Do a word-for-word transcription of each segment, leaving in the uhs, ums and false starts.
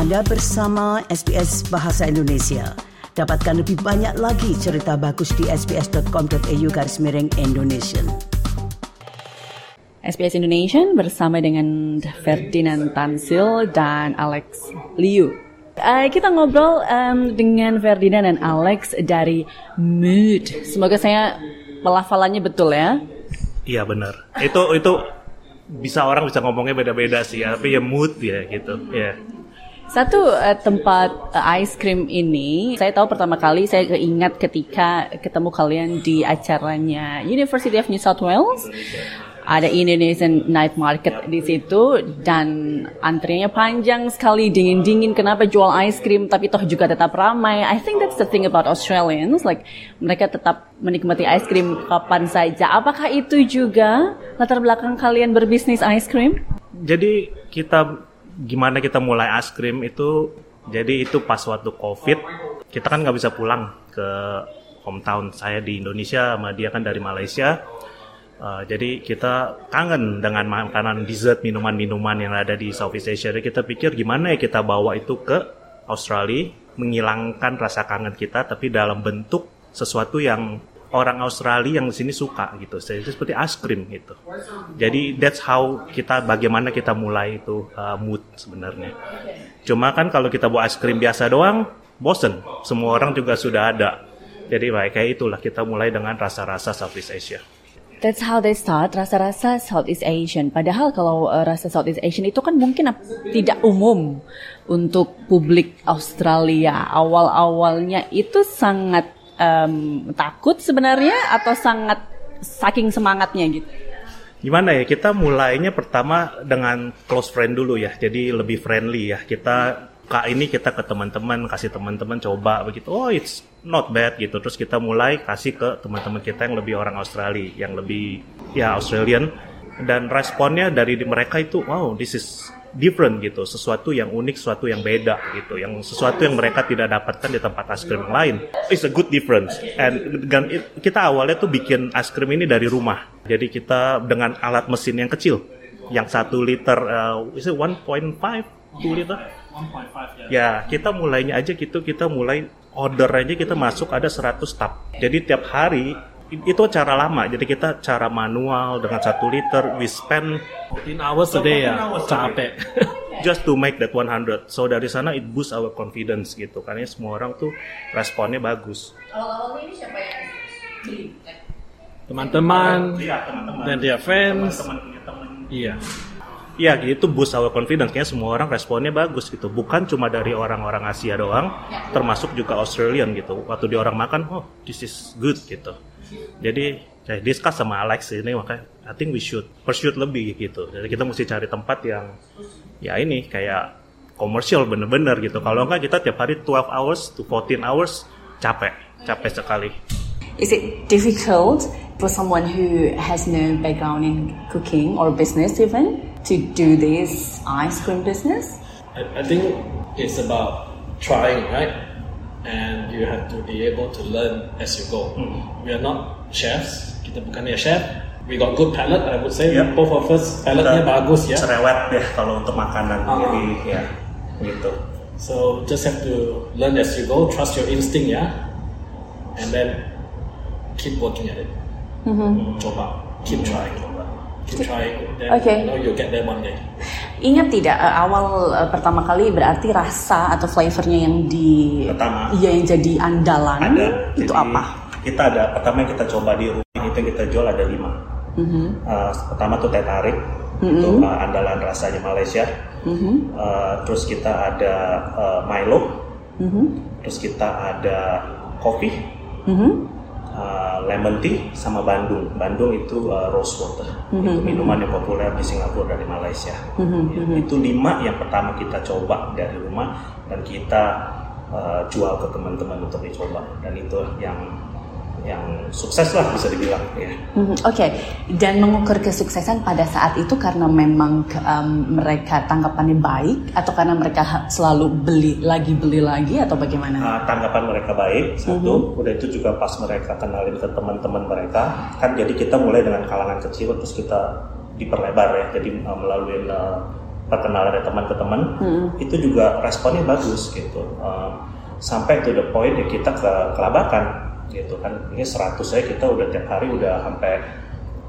Anda bersama S B S Bahasa Indonesia. Dapatkan lebih banyak lagi cerita bagus di s b s dot com dot a u garis miring Indonesia. S B S Indonesia bersama dengan Ferdinand Tanzil dan Alex Liu. Uh, kita ngobrol um, dengan Ferdinand dan Alex dari Mood. Semoga saya pelafalannya betul ya. Iya benar. Itu itu bisa orang bisa ngomongnya beda-beda sih, tapi ya Mood ya gitu ya. Yeah. Satu uh, tempat uh, ice cream ini, saya tahu pertama kali saya ingat ketika ketemu kalian di acaranya University of New South Wales. Ada Indonesian night market di situ dan antriannya panjang sekali, dingin-dingin. Kenapa jual ice cream tapi toh juga tetap ramai? I think that's the thing about Australians, like mereka tetap menikmati ice cream kapan saja. Apakah itu juga latar belakang kalian berbisnis ice cream? Jadi kita Gimana kita mulai ice cream itu, jadi itu pas waktu COVID, kita kan gak bisa pulang ke hometown. Saya di Indonesia sama dia kan dari Malaysia. Uh, jadi kita kangen dengan makanan dessert, minuman-minuman yang ada di Southeast Asia. Jadi kita pikir gimana ya kita bawa itu ke Australia, menghilangkan rasa kangen kita, tapi dalam bentuk sesuatu yang orang Australia yang di sini suka gitu, seperti ice cream gitu. Jadi that's how kita bagaimana kita mulai itu uh, Mood sebenarnya. Cuma kan kalau kita buat ice cream biasa doang, bosen. Semua orang juga sudah ada. Jadi kayak itulah kita mulai dengan rasa-rasa Southeast Asia. That's how they start, rasa-rasa Southeast Asian. Padahal kalau uh, rasa Southeast Asian itu kan mungkin ap- tidak umum untuk publik Australia. Awal-awalnya itu sangat Um, takut sebenarnya atau sangat saking semangatnya gitu? Gimana ya, kita mulainya pertama dengan close friend dulu ya, jadi lebih friendly ya. Kita kak ini kita ke teman-teman, kasih teman-teman coba begitu, oh it's not bad gitu. Terus kita mulai kasih ke teman-teman kita yang lebih orang Australia, yang lebih ya Australian. Dan responnya dari mereka itu, wow this is different gitu, sesuatu yang unik, sesuatu yang beda gitu, yang sesuatu yang mereka tidak dapatkan di tempat es krim yang lain. It's a good difference. And it, kita awalnya tuh bikin es krim ini dari rumah. Jadi kita dengan alat mesin yang kecil, yang satu liter, uh, is it one point five, two liter? one point five ya. Ya, kita mulainya aja gitu, kita mulai order aja, kita masuk ada seratus tub. Jadi tiap hari itu cara lama, jadi kita cara manual dengan satu liter, we spend fourteen hours a day ya, capek. Just to make that one hundred, so dari sana it boost our confidence gitu, karena semua orang tuh responnya bagus. Awal-awalnya ini siapa yang beli? Teman-teman, dan dia fans, iya. Iya gitu, boost our confidence, kayaknya semua orang responnya bagus gitu. Bukan cuma dari orang-orang Asia doang, termasuk juga Australian gitu. Waktu dia orang makan, oh this is good gitu. Jadi saya discuss sama Alex ini, makanya I think we should pursue lebih gitu. Jadi kita mesti cari tempat yang ya ini kayak komersial bener-bener gitu. Kalau enggak kita tiap hari twelve hours to fourteen hours capek, capek sekali. Is it difficult for someone who has no background in cooking or business even to do this ice cream business? I, I think it's about trying, right? And you have to be able to learn as you go. Mm. We are not chefs. Kita bukannya chef. We got good palate, I would say. Yep. Both of us, palate-nya bagus ya. Cerewet deh kalau untuk makanan. Uh-huh. Jadi ya, gitu. So just have to learn as you go. Trust your instinct ya. And then keep working at it. Mm-hmm. Coba, keep trying. Coba. Keep trying. Then okay. You know you'll get there one day. Ingat tidak awal pertama kali berarti rasa atau flavornya yang di pertama, ya yang jadi andalan ada, itu jadi, apa? Kita ada pertama yang kita coba di rumah itu yang kita jual ada lima. Mm-hmm. Uh, pertama tuh teh tarik, mm-hmm. itu uh, andalan rasanya Malaysia. Mm-hmm. Uh, terus kita ada uh, Milo, mm-hmm. terus kita ada kopi, mm-hmm. uh, lemon tea sama Bandung. Bandung itu uh, rose water. Mm-hmm. Itu minuman yang populer di Singapura dari Malaysia. Mm-hmm. Itu lima yang pertama kita coba dari rumah dan kita uh, jual ke teman-teman untuk dicoba dan itu yang yang sukses lah bisa dibilang ya. Mm-hmm. Oke, okay. Dan mengukur kesuksesan pada saat itu karena memang um, mereka tanggapannya baik atau karena mereka selalu beli lagi beli lagi atau bagaimana? Uh, tanggapan mereka baik satu, mm-hmm. udah itu juga pas mereka kenalin ke teman-teman mereka kan, jadi kita mulai dengan kalangan kecil terus kita diperlebar ya, jadi uh, melalui uh, perkenalan dari teman ke teman, hmm. itu juga responnya bagus gitu. Um, sampai to the point ya kita ke Kelabakan gitu kan. Ini seratus saya kita udah tiap hari udah sampai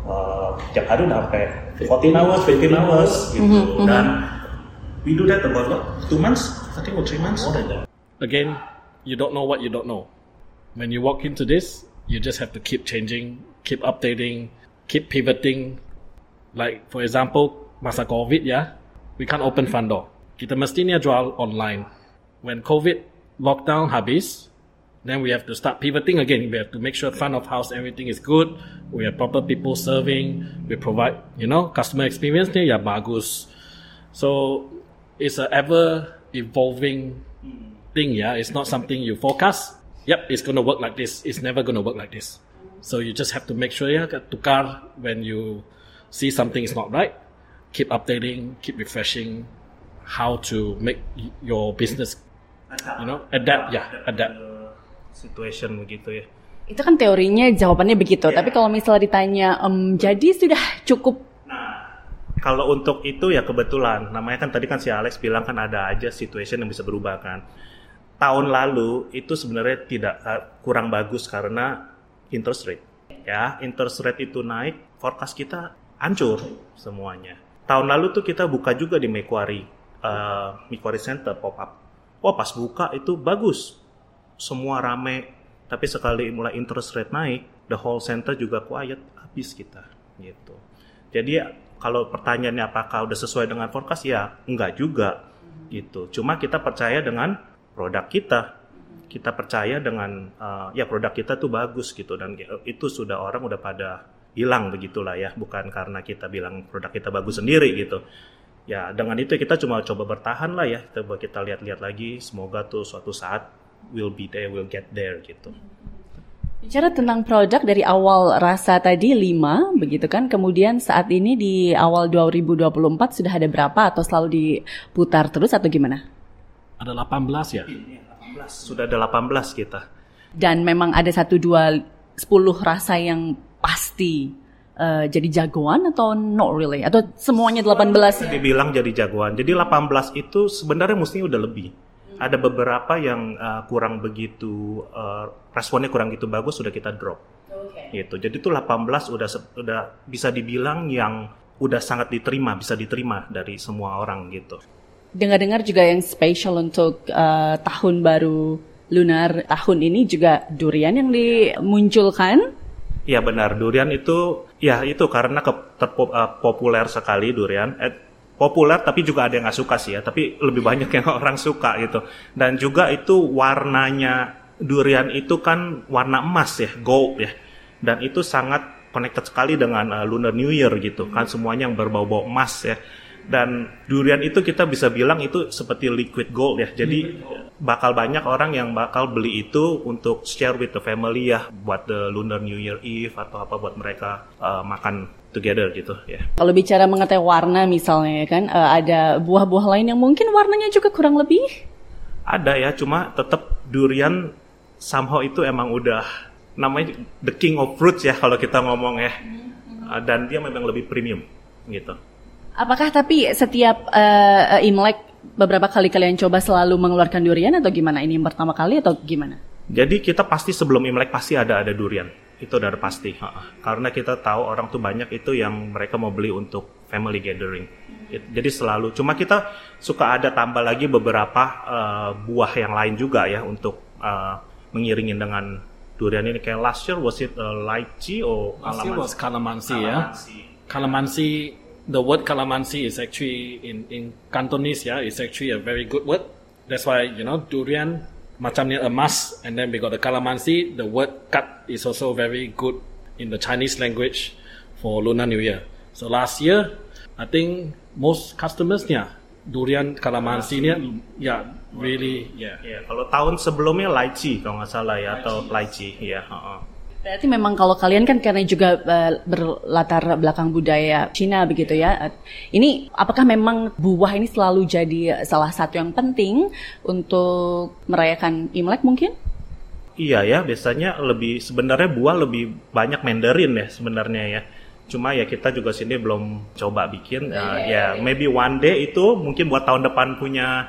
uh, tiap hari udah sampai fourteen hours, fifteen hours gitu. Mm-hmm. Dan we do that about two months, I think, or three months. More than that. Again, you don't know what you don't know. When you walk into this, you just have to keep changing, keep updating, keep pivoting. Like for example, masa COVID ya, we can't open front door. Kita mestinya jual online. When COVID lockdown habis, then we have to start pivoting again. We have to make sure front of house everything is good. We have proper people serving. We provide, you know, customer experience ni ya bagus. So it's a ever evolving thing ya. It's not something you forecast. Yep, it's going to work like this. It's never going to work like this. So you just have to make sure ya tukar when you see something is not right. Keep updating, keep refreshing how to make your business, you know, adapt ya, adapt. Situation begitu ya. Itu kan teorinya jawabannya begitu, yeah. Tapi kalau misalnya ditanya um, jadi sudah cukup. Nah, kalau untuk itu ya kebetulan namanya kan tadi kan si Alex bilang kan ada aja situation yang bisa berubah kan. Tahun lalu itu sebenarnya tidak uh, kurang bagus karena interest rate. Ya, interest rate itu naik, forecast kita hancur semuanya. Tahun lalu tuh kita buka juga di Macquarie uh, Macquarie Center pop up. Wah, pas buka itu bagus. Semua rame, tapi sekali mulai interest rate naik, the whole center juga quiet, habis kita gitu. Jadi kalau pertanyaannya apakah udah sesuai dengan forecast, ya enggak juga gitu. Cuma kita percaya dengan produk kita, kita percaya dengan uh, ya produk kita tuh bagus gitu, dan itu sudah orang udah pada bilang begitulah ya, bukan karena kita bilang produk kita bagus sendiri gitu. Ya dengan itu kita cuma coba bertahan lah ya, coba kita lihat-lihat lagi, semoga tuh suatu saat will be there, will get there gitu. Bicara tentang produk dari awal rasa tadi lima, begitu kan? Kemudian saat ini di awal dua ribu dua puluh empat sudah ada berapa atau selalu diputar terus atau gimana? Ada delapan belas ya? delapan belas. Sudah ada delapan belas kita. Dan memang ada satu, dua, sepuluh rasa yang pasti uh, jadi jagoan atau not really? Atau semuanya delapan belas? Selalu dibilang jadi jagoan. Jadi delapan belas itu sebenarnya mestinya udah lebih. Ada beberapa yang uh, kurang begitu, uh, responnya kurang gitu bagus, sudah kita drop. Okay. Gitu. Jadi tuh delapan belas udah udah bisa dibilang yang udah sangat diterima, bisa diterima dari semua orang gitu. Dengar-dengar juga yang spesial untuk uh, tahun baru lunar tahun ini juga durian yang dimunculkan. Iya benar, durian itu ya itu karena ke, terpo, uh, populer sekali durian. At, Populer tapi juga ada yang nggak suka sih ya, tapi lebih banyak yang orang suka gitu. Dan juga itu warnanya durian itu kan warna emas ya, gold ya. Dan itu sangat connected sekali dengan uh, Lunar New Year gitu kan, semuanya yang berbau-bau emas ya. Dan durian itu kita bisa bilang itu seperti liquid gold ya. Jadi bakal banyak orang yang bakal beli itu untuk share with the family ya, buat the Lunar New Year Eve atau apa buat mereka uh, makan together gitu ya. Yeah. Kalau bicara mengenai warna misalnya kan uh, ada buah-buah lain yang mungkin warnanya juga kurang lebih? Ada ya, cuma tetap durian somehow itu emang udah namanya the king of fruits ya kalau kita ngomong ya. Mm-hmm. Uh, dan dia memang lebih premium gitu. Apakah tapi setiap uh, Imlek beberapa kali kalian coba selalu mengeluarkan durian atau gimana? Ini yang pertama kali atau gimana? Jadi kita pasti sebelum Imlek pasti ada ada durian. Itu udah pasti, karena kita tahu orang tuh banyak itu yang mereka mau beli untuk family gathering. Jadi selalu, cuma kita suka ada tambah lagi beberapa uh, buah yang lain juga ya untuk uh, mengiringi dengan durian ini. Kayak last year was it uh, lychee or last year was calamansi ya. Calamansi, the word calamansi is actually in in Cantonese ya, yeah, it's actually a very good word. That's why you know durian. Macamnya emas, and then we got the calamansi. The word cut is also very good in the Chinese language for Lunar New Year. So last year, I think most customers nya durian calamansi nya, yeah, really, yeah. Yeah, kalau tahun sebelumnya lychee kalau nggak salah ya, lychee. Atau lychee, ya. Yeah, uh-uh. Berarti memang kalau kalian kan karena juga uh, berlatar belakang budaya Cina begitu ya. Ini apakah memang buah ini selalu jadi salah satu yang penting untuk merayakan Imlek mungkin? Iya ya, biasanya lebih sebenarnya buah lebih banyak Mandarin ya sebenarnya ya. Cuma ya kita juga sini belum coba bikin. Uh, ya, yeah, yeah, maybe one day itu mungkin buat tahun depan punya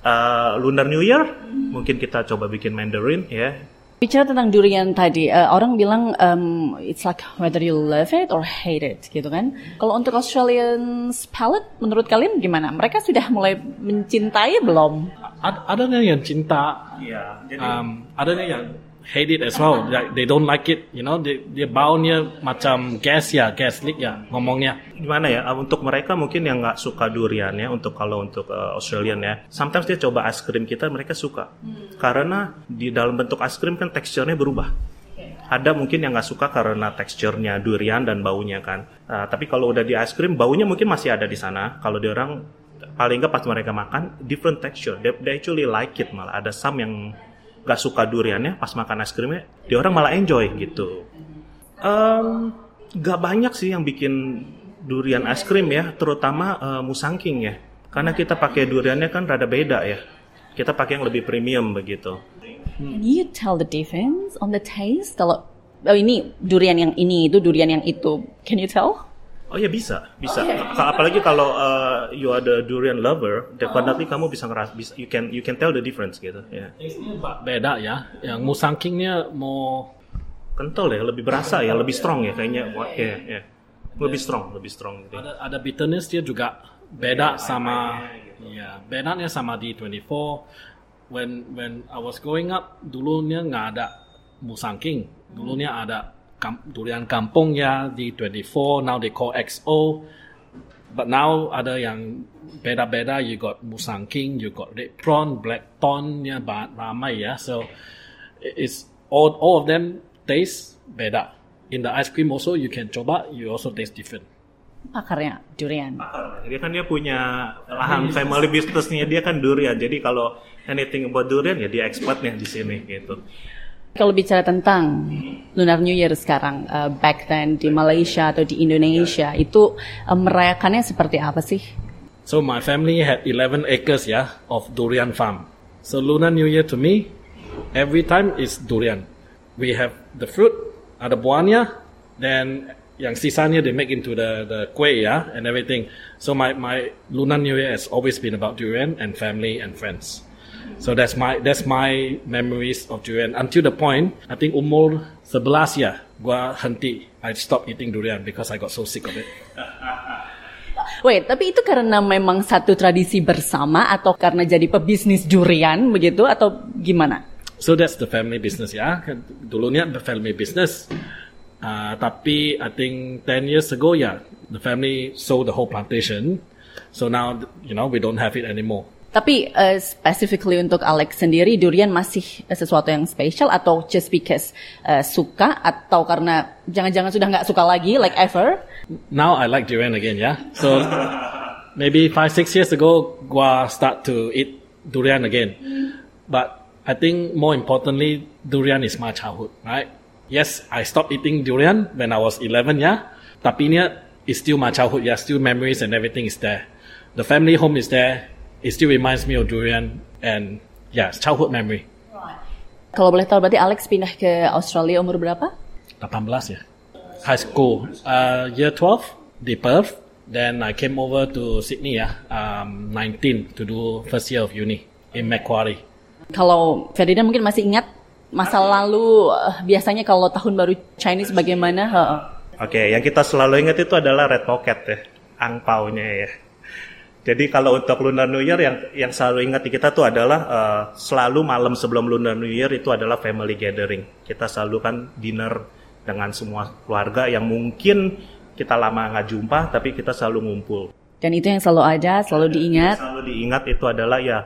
uh, Lunar New Year, mm. mungkin kita coba bikin Mandarin ya. Yeah. Bicara tentang durian tadi, uh, orang bilang um, it's like whether you love it or hate it, gitu kan? Kalau untuk Australians palate, menurut kalian gimana? Mereka sudah mulai mencintai belum? Ad- adanya yang cinta, yeah, jadi, um, adanya yang hate it as well. Like, they don't like it, you know. They, dia baunya macam gas ya, gas leak ya, ngomongnya. Gimana ya? Untuk mereka mungkin yang nggak suka durian ya, untuk kalau untuk uh, Australian ya, sometimes dia coba es krim kita, mereka suka. Hmm. Karena di dalam bentuk es krim kan teksturnya berubah. Ada mungkin yang nggak suka karena teksturnya durian dan baunya kan. Uh, tapi kalau udah di es krim, baunya mungkin masih ada di sana. Kalau di orang, paling nggak pas mereka makan, different texture. They, they actually like it malah. Ada some yang nggak suka duriannya, pas makan es krimnya, dia orang malah enjoy gitu. Um, gak banyak sih yang bikin durian es krim ya, terutama uh, Musang King ya. Karena kita pakai duriannya kan rada beda ya. Kita pakai yang lebih premium begitu. Can you tell the difference on the taste? Kalau oh ini durian yang ini, itu durian yang itu. Can you tell? Oh ya bisa, bisa. Oh, yeah. Apalagi kalau uh, you are the durian lover, definitely oh. kamu bisa ngeras, bisa, you can you can tell the difference gitu. Ya. Yeah. Beda ya. Yang Musang King-nya mau kental ya, lebih berasa ya, lebih strong ya kayaknya. Wah, yeah, yeah. yeah. Lebih strong, lebih strong. Gitu. Ada ada bitterness dia juga beda yeah, sama. Yeah. Ya, bedanya sama di twenty-four. When when I was growing up, dulunya nggak ada Musang King. Dulunya ada kam, durian kampung ya di twenty-four. Now they call X O. But now ada yang beda-beda. You got Musang King, you got red prawn, black prawn-nya ramai ya. So it's all all of them taste beda. In the ice cream also you can coba. You also taste different. Pakarnya durian. Pakar, dia kan dia punya lahan family business-nya dia kan durian. Jadi kalau anything about durian ya dia expertnya di sini gitu. Kalau bicara tentang Lunar New Year sekarang, uh, back then di Malaysia atau di Indonesia yeah. itu uh, merayakannya seperti apa sih? So my family had eleven acres ya yeah, of durian farm. So Lunar New Year to me every time is durian. We have the fruit, ada buahnya, then yang sisanya they make into the the kueh ya and everything. So my my Lunar New Year has always been about durian and family and friends. So that's my that's my memories of durian until the point I think umur eleven ya gua henti. I stopped eating durian because I got so sick of it. Wait, tapi itu karena memang satu tradisi bersama atau karena jadi pebisnis durian begitu atau gimana? So that's the family business ya. Dulunya the family business. Uh, tapi I think ten years ago ya yeah, the family sold the whole plantation, so now you know we don't have it anymore. Tapi uh, specifically untuk Alex sendiri durian masih sesuatu yang special atau just because uh, suka atau karena jangan-jangan sudah nggak suka lagi like ever? Now I like durian again ya, yeah? So maybe five six years ago gua start to eat durian again, but I think more importantly durian is my childhood, right? Yes, I stopped eating durian when I was eleven, yeah. Tapi ini is still my childhood, yeah. Still memories and everything is there. The family home is there. It still reminds me of durian and yeah, childhood memory. Kalau boleh tahu berarti Alex pindah ke Australia umur berapa? eighteen ya. High school, uh, year twelve di Perth. Then I came over to Sydney ya, um, nineteen to do first year of uni in Macquarie. Kalau Ferdinand mungkin masih ingat masa lalu biasanya kalau tahun baru Chinese bagaimana? Oke, okay, yang kita selalu ingat itu adalah red pocket ya, angpaunya ya. Jadi kalau untuk Lunar New Year yang yang selalu ingat di kita tuh adalah uh, selalu malam sebelum Lunar New Year itu adalah family gathering. Kita selalu kan dinner dengan semua keluarga yang mungkin kita lama nggak jumpa tapi kita selalu ngumpul. Dan itu yang selalu ada, selalu diingat. Selalu diingat itu adalah ya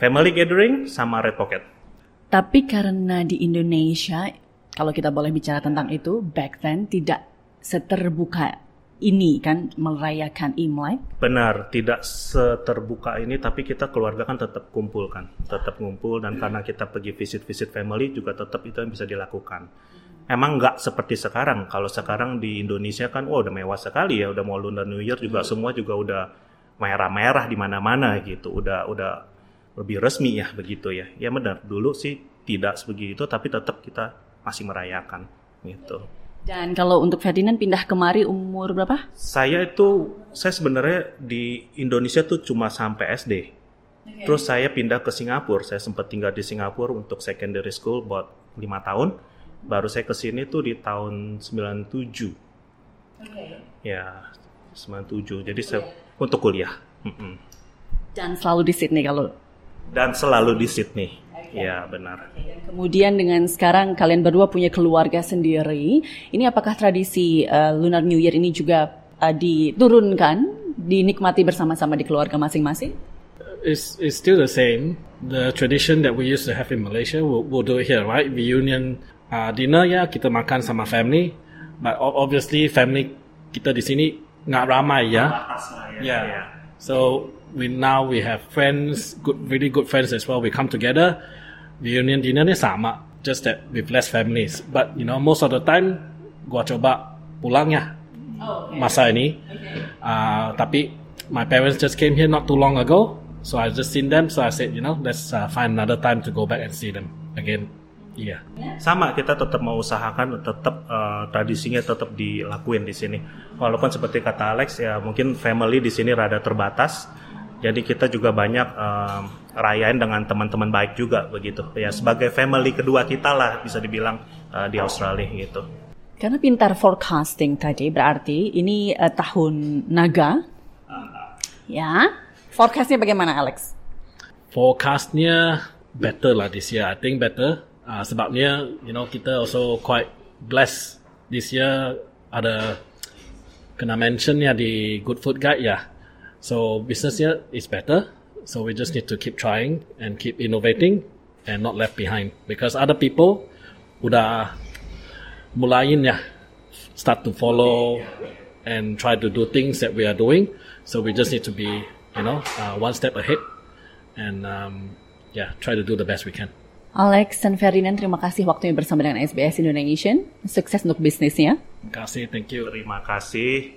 family gathering sama red pocket. Tapi karena di Indonesia, kalau kita boleh bicara tentang itu, back then tidak seterbuka ini kan merayakan Imlek. Benar, tidak seterbuka ini, tapi kita keluarga kan tetap kumpul kan, tetap ngumpul dan karena kita pergi visit-visit family juga tetap itu yang bisa dilakukan. Emang nggak seperti sekarang, kalau sekarang di Indonesia kan, wah udah mewah sekali ya, udah mau Lunar New Year juga semua juga udah merah-merah di mana-mana gitu, udah udah. Lebih resmi ya begitu ya. Ya benar, dulu sih tidak sebegitu tapi tetap kita masih merayakan gitu. Dan kalau untuk Ferdinand pindah kemari umur berapa? Saya itu, saya sebenarnya di Indonesia tuh cuma sampai S D. Okay. Terus saya pindah ke Singapura, saya sempat tinggal di Singapura untuk secondary school buat lima tahun. Baru saya kesini tuh di tahun sembilan puluh tujuh. Okay. Ya, sembilan puluh tujuh, jadi saya yeah. untuk kuliah. Mm-mm. Dan selalu di Sydney kalau? Dan selalu di Sydney. Ya, benar. Kemudian dengan sekarang kalian berdua punya keluarga sendiri. Ini apakah tradisi uh, Lunar New Year ini juga uh, diturunkan, dinikmati bersama-sama di keluarga masing-masing? It's, it's still the same. The tradition that we used to have in Malaysia, we'll, we'll do it here, right? Reunion uh, dinner ya, kita makan sama family. But obviously family kita di sini nggak ramai ya. Yeah. Yeah. So we now we have friends, good, really good friends as well. We come together. Reunion dinner ni sama, just that with less families. But you know, most of the time, gua coba pulangnya oh, okay. masa ini. Okay. Uh, tapi my parents just came here not too long ago, so I just seen them. So I said, you know, let's uh, find another time to go back and see them again. Iya. Yeah. Sama, kita tetap mau usahakan, tetap uh, tradisinya tetap dilakuin di sini. Walaupun seperti kata Alex, ya mungkin family di sini rada terbatas. Jadi kita juga banyak um, rayain dengan teman-teman baik juga begitu. Ya sebagai family kedua kita lah bisa dibilang uh, di Australia gitu. Karena pintar forecasting tadi berarti ini uh, tahun naga. Uh, ya, forecastnya bagaimana Alex? Forecastnya better lah this year. I think better. Uh, sebabnya you know kita also quite blessed this year ada kena mention ya di Good Food Guide ya. So business here is better. So we just need to keep trying and keep innovating and not left behind because other people udah mulain ya, start to follow and try to do things that we are doing. So we just need to be, you know, uh, one step ahead and um, yeah, try to do the best we can. Alex dan Ferdinand, terima kasih waktunya bersama dengan S B S Indonesia. Sukses untuk bisnisnya. Terima kasih, thank you. Terima kasih.